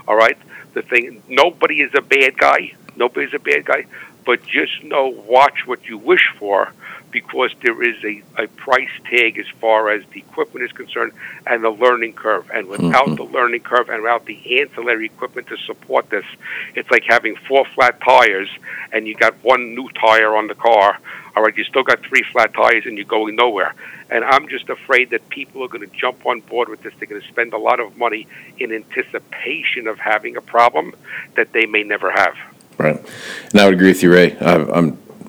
All right. The thing, nobody is a bad guy. Nobody's a bad guy. But just watch what you wish for, because there is a price tag as far as the equipment is concerned and the learning curve. And without the learning curve and without the ancillary equipment to support this, it's like having 4 flat tires and you got 1 new tire on the car. All right, you still got 3 flat tires and you're going nowhere. And I'm just afraid that people are going to jump on board with this. They're going to spend a lot of money in anticipation of having a problem that they may never have. Right. And I would agree with you, Ray.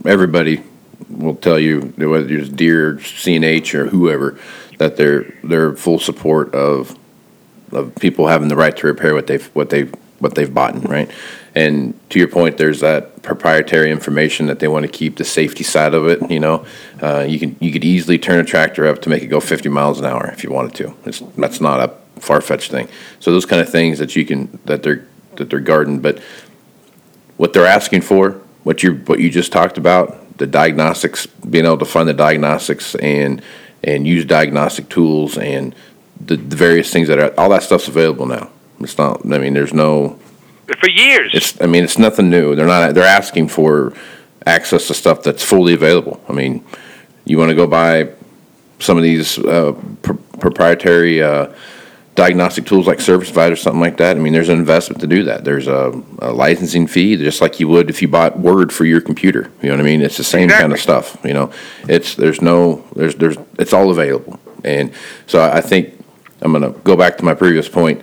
Everybody will tell you, whether it's Deere, CNH, or whoever, that they're full support of people having the right to repair what they've bought, right? And to your point, there's that proprietary information that they want to keep, the safety side of it. You could easily turn a tractor up to make it go 50 miles an hour if you wanted to. That's not a far-fetched thing. So those kind of things that they're guarding, but what they're asking for, what you just talked about. The diagnostics, being able to find the diagnostics and use diagnostic tools and the various things that are, all that stuff's available now. It's not, I mean, there's no. For years. It's nothing new. They're asking for access to stuff that's fully available. I mean, you want to go buy some of these proprietary diagnostic tools like Service Vite or something like that, I mean, there's an investment to do that. There's a licensing fee, just like you would if you bought Word for your computer. You know what I mean? It's the same kind of stuff. You know, it's all available. And so I think I'm going to go back to my previous point.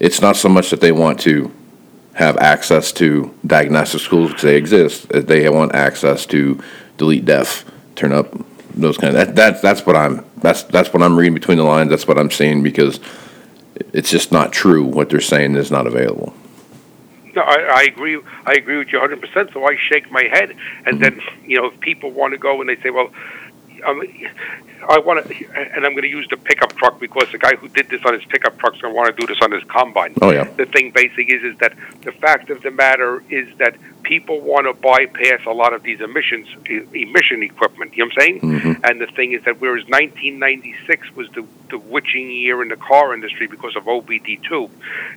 It's not so much that they want to have access to diagnostic tools because they exist. They want access to delete DEF, turn up those kind of that's what I'm reading between the lines. That's what I'm seeing, because it's just not true. What they're saying is not available. No, I agree. I agree with you 100%. So I shake my head, and then if people want to go and they say, well, I want to, and I'm going to use the pickup truck because the guy who did this on his pickup truck's going to want to do this on his combine. Oh yeah. The thing basically is that the fact of the matter is that people want to bypass a lot of these emission equipment. You know what I'm saying? Mm-hmm. And the thing is that whereas 1996 was the witching year in the car industry because of OBD2,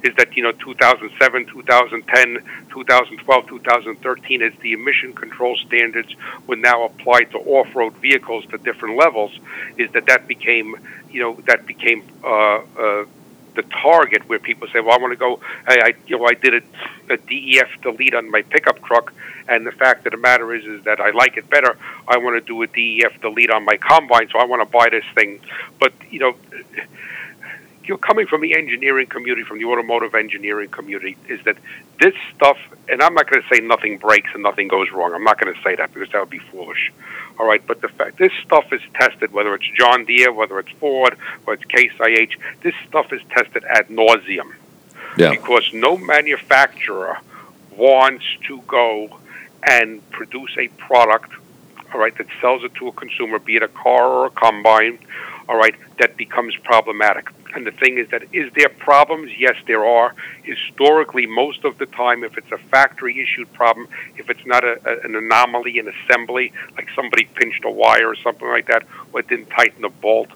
is that 2007, 2010, 2012, 2013 as the emission control standards were now applied to off-road vehicles to different levels. Is that became the target where people say, well, I want to go, I did a DEF delete on my pickup truck, and the fact of the matter is that I like it better. I want to do a DEF delete on my combine, so I want to buy this thing. But, you're coming from the engineering community, from the automotive engineering community, is that this stuff, and I'm not going to say nothing breaks and nothing goes wrong. I'm not going to say that because that would be foolish. All right, but the fact this stuff is tested, whether it's John Deere, whether it's Ford, whether it's Case IH, this stuff is tested ad nauseum. Yeah. Because no manufacturer wants to go and produce a product, all right, that sells it to a consumer, be it a car or a combine, all right, that becomes problematic. And the thing is that, is there problems? Yes, there are. Historically, most of the time, if it's a factory-issued problem, if it's not an anomaly in assembly, like somebody pinched a wire or something like that, or it didn't tighten the bolt,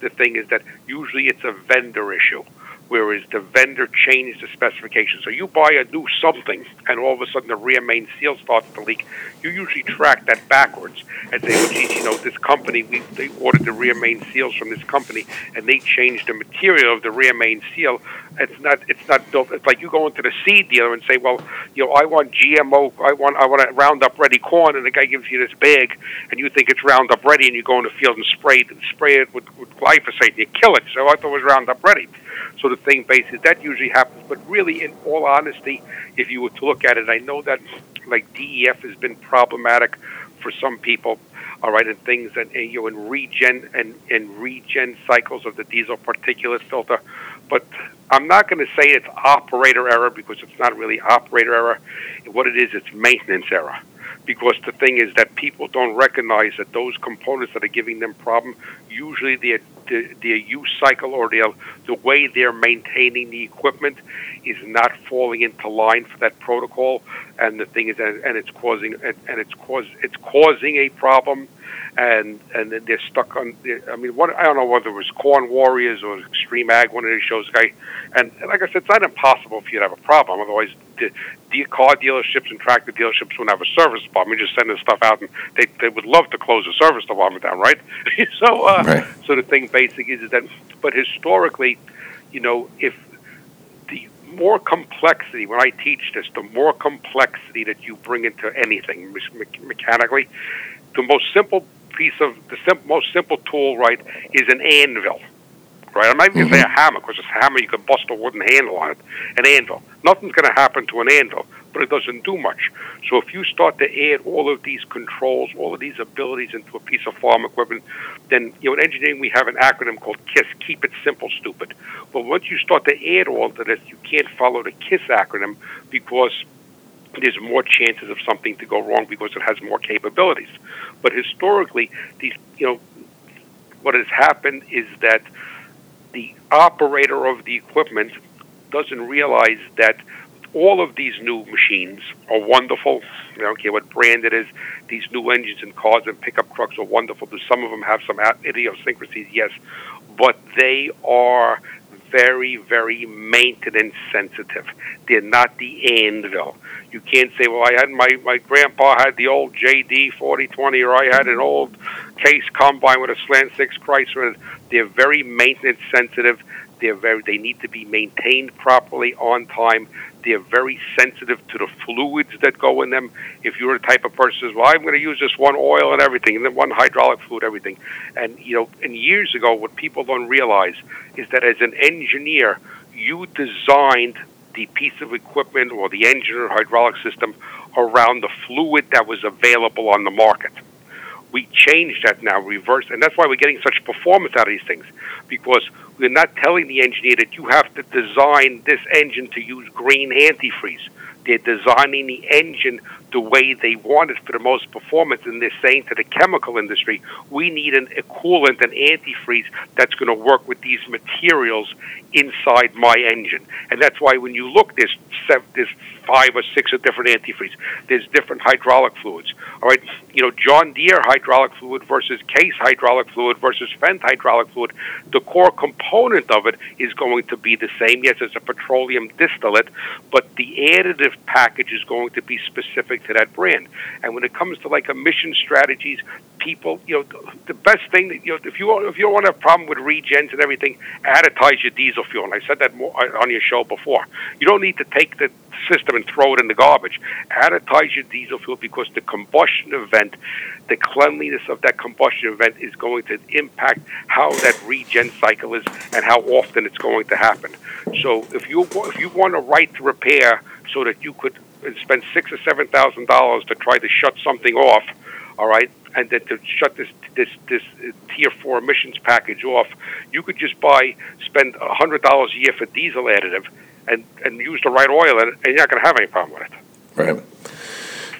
the thing is that usually it's a vendor issue, whereas the vendor changed the specification. So you buy a new something, and all of a sudden the rear main seal starts to leak. You usually track that backwards and say, well, geez, this company, they ordered the rear main seals from this company, and they changed the material of the rear main seal. It's not built. It's like you go into the seed dealer and say, well, I want GMO, I want a Roundup Ready corn, and the guy gives you this bag, and you think it's Roundup Ready, and you go in the field and spray it with glyphosate, and you kill it. So I thought it was Roundup Ready. So the thing basis that usually happens, but really, in all honesty, if you were to look at it, I know that like DEF has been problematic for some people, all right, and things that in regen and regen cycles of the diesel particulate filter. But I'm not going to say it's operator error because it's not really operator error. What it is, it's maintenance error. Because the thing is that people don't recognize that those components that are giving them problem, usually their use cycle or the way they're maintaining the equipment is not falling into line for that protocol. And the thing is, it's causing a problem. And then they're stuck on. I don't know whether it was Corn Warriors or Extreme Ag, one of these shows, guy. And like I said, it's not impossible if you'd have a problem. Otherwise, the car dealerships and tractor dealerships wouldn't have a service department. You just send this stuff out, and they would love to close the service department down, right? So the thing basically is that. But historically, if the more complexity, when I teach this, the more complexity that you bring into anything mechanically. The most simple most simple tool, right, is an anvil, right? I'm not even going to say a hammer, because it's a hammer, you could bust a wooden handle on it. An anvil. Nothing's going to happen to an anvil, but it doesn't do much. So if you start to add all of these controls, all of these abilities into a piece of farm equipment, then, in engineering we have an acronym called KISS, Keep It Simple, Stupid. But once you start to add all to this, you can't follow the KISS acronym because there's more chances of something to go wrong because it has more capabilities. But historically, what has happened is that the operator of the equipment doesn't realize that all of these new machines are wonderful. I don't care what brand it is. These new engines and cars and pickup trucks are wonderful. Do some of them have some idiosyncrasies? Yes. But they are very, very maintenance sensitive. They're not the anvil. You can't say, well, I had my grandpa had the old JD 4020, or I had an old Case combine with a slant 6 Chrysler. They're very maintenance sensitive. They need to be maintained properly on time. They're very sensitive to the fluids that go in them. If you're the type of person who says, well, I'm going to use this one oil and everything, and then one hydraulic fluid, everything. And, you know, and years ago, what people don't realize is that as an engineer, you designed the piece of equipment or the engine or hydraulic system around the fluid that was available on the market. We change that now, reverse, and that's why we're getting such performance out of these things, because we're not telling the engineer that you have to design this engine to use green antifreeze. They're designing the engine the way they want it for the most performance, and they're saying to the chemical industry, we need a coolant, an antifreeze, that's going to work with these materials inside my engine. And that's why when you look, there's 5 or 6 different antifreeze. There's different hydraulic fluids. All right, you know, John Deere hydraulic fluid versus Case hydraulic fluid versus Fendt hydraulic fluid, the core component of it is going to be the same. Yes, it's a petroleum distillate, but the additive package is going to be specific to that brand. And when it comes to like emission strategies, people, you know, the best thing that, you know, if you don't want to have a problem with regens and everything, advertise your diesel fuel. And I said that more on your show before. You don't need to take the system and throw it in the garbage. Advertise your diesel fuel, because the combustion event, the cleanliness of that combustion event is going to impact how that regen cycle is and how often it's going to happen. So if you want a right to repair so that you could spend $6,000 or $7,000 to try to shut something off, all right, and then to shut this Tier 4 emissions package off, you could just spend $100 a year for diesel additive and use the right oil in it, and you're not going to have any problem with it. Right.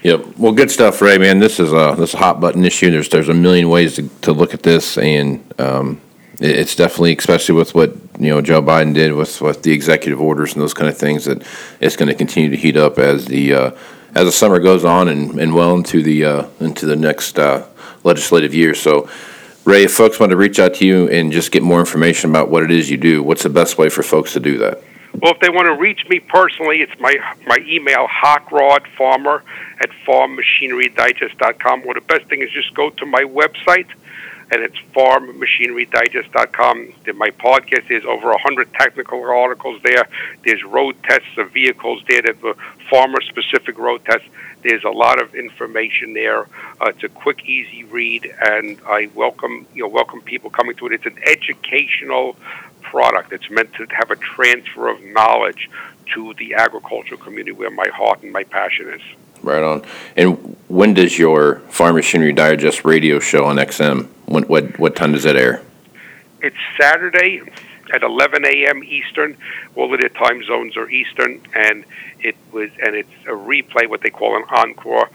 Yep. Well, good stuff, Ray, man. This is a hot button issue. There's a million ways to look at this, and it's definitely, especially with what, you know, Joe Biden did with the executive orders and those kind of things, that it's going to continue to heat up as the summer goes on and well into the next legislative year. So, Ray, if folks want to reach out to you and just get more information about what it is you do, what's the best way for folks to do that? Well, if they want to reach me personally, it's my email, hotrodfarmer@farmmachinerydigest.com, or the best thing is just go to my website, and it's farmmachinerydigest.com. My podcast is over 100 technical articles there. There's road tests of vehicles there that were farmer-specific road tests. There's a lot of information there. It's a quick, easy read, and I welcome people coming to it. It's an educational product. It's meant to have a transfer of knowledge to the agricultural community, where my heart and my passion is. Right on. And when does your Farm Machinery Digest radio show on XM? What time does it air? It's Saturday at 11 a.m. Eastern. All of their time zones are Eastern, and it's a replay, what they call an encore,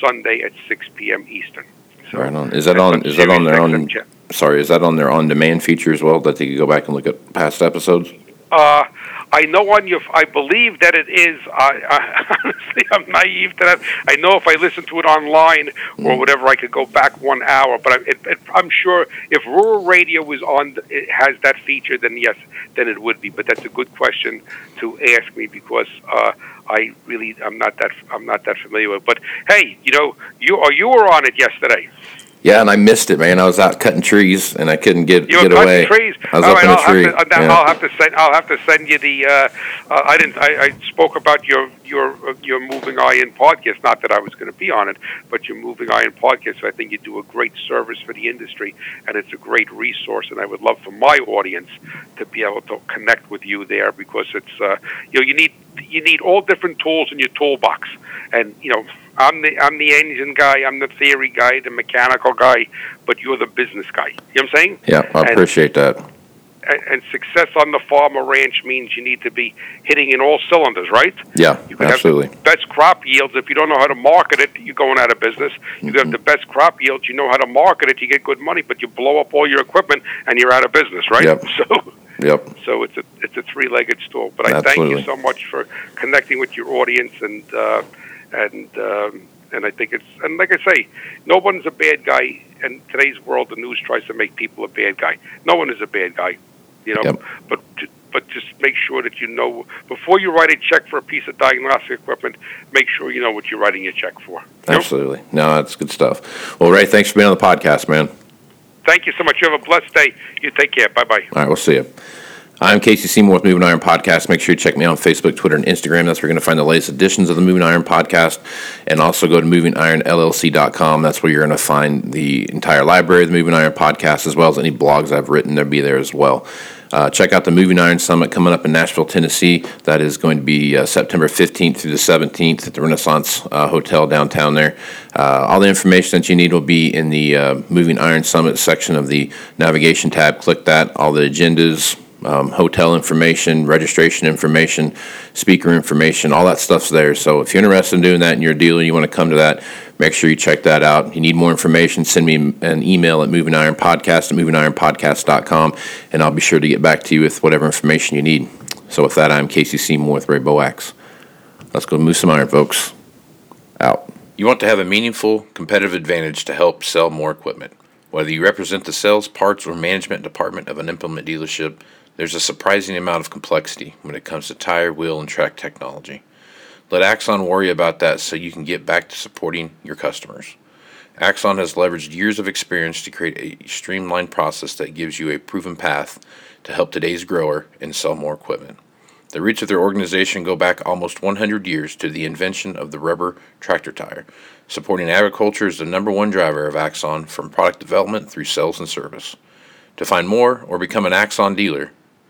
Sunday at 6 p.m. Eastern. So right on. Is that on their own? Sorry, is that on their on-demand feature as well, that they could go back and look at past episodes? I know on your. I believe that it is. I honestly, I'm naive to that. I know if I listen to it online or whatever, I could go back 1 hour. But I'm sure if Rural Radio was it has that feature, then yes, then it would be. But that's a good question to ask me, because I'm not that familiar with it. But hey, you know, you were on it yesterday. Yeah, and I missed it, man. I was out cutting trees, and I couldn't get away. Trees. I was all up in a tree. I'll have to send you the. I didn't. I spoke about your Moving Iron podcast. Not that I was going to be on it, but your Moving Iron podcast. So I think you do a great service for the industry, and it's a great resource. And I would love for my audience to be able to connect with you there, because it's you need all different tools in your toolbox, and you know. I'm the engine guy, I'm the theory guy, the mechanical guy, but you're the business guy. You know what I'm saying? Yeah, I appreciate that. And success on the farm or ranch means you need to be hitting in all cylinders, right? Yeah, you can absolutely. Have the best crop yields. If you don't know how to market it, you're going out of business. You can have the best crop yields, you know how to market it, you get good money, but you blow up all your equipment and you're out of business, right? Yep. Yep. So it's a three-legged stool. But I thank you so much for connecting with your audience, and I think it's, and like I say, no one's a bad guy in today's world. The news tries to make people a bad guy. No one is a bad guy, you know. Yep. But just make sure that you know before you write a check for a piece of diagnostic equipment. Make sure you know what you're writing your check for. Absolutely, no, that's good stuff. Well, Ray, thanks for being on the podcast, man. Thank you so much. You have a blessed day. You take care. Bye bye. All right, we'll see you. I'm Casey Seymour with Moving Iron Podcast. Make sure you check me out on Facebook, Twitter, and Instagram. That's where you're going to find the latest editions of the Moving Iron Podcast. And also go to movingironllc.com. That's where you're going to find the entire library of the Moving Iron Podcast, as well as any blogs I've written. They'll be there as well. Check out the Moving Iron Summit coming up in Nashville, Tennessee. That is going to be September 15th through the 17th at the Renaissance Hotel downtown there. All the information that you need will be in the Moving Iron Summit section of the navigation tab. Click that. All the agendas, hotel information, registration information, speaker information, all that stuff's there. So if you're interested in doing that and you're a dealer and you want to come to that, make sure you check that out. If you need more information, send me an email at movingironpodcast@movingironpodcast.com, and I'll be sure to get back to you with whatever information you need. So with that, I'm Casey Seymour with Ray Bohacz. Let's go move some iron, folks. Out. You want to have a meaningful competitive advantage to help sell more equipment. Whether you represent the sales, parts, or management department of an implement dealership, there's a surprising amount of complexity when it comes to tire, wheel, and track technology. Let Axon worry about that so you can get back to supporting your customers. Axon has leveraged years of experience to create a streamlined process that gives you a proven path to help today's grower and sell more equipment. The roots of their organization go back almost 100 years to the invention of the rubber tractor tire. Supporting agriculture is the number one driver of Axon, from product development through sales and service. To find more or become an Axon dealer,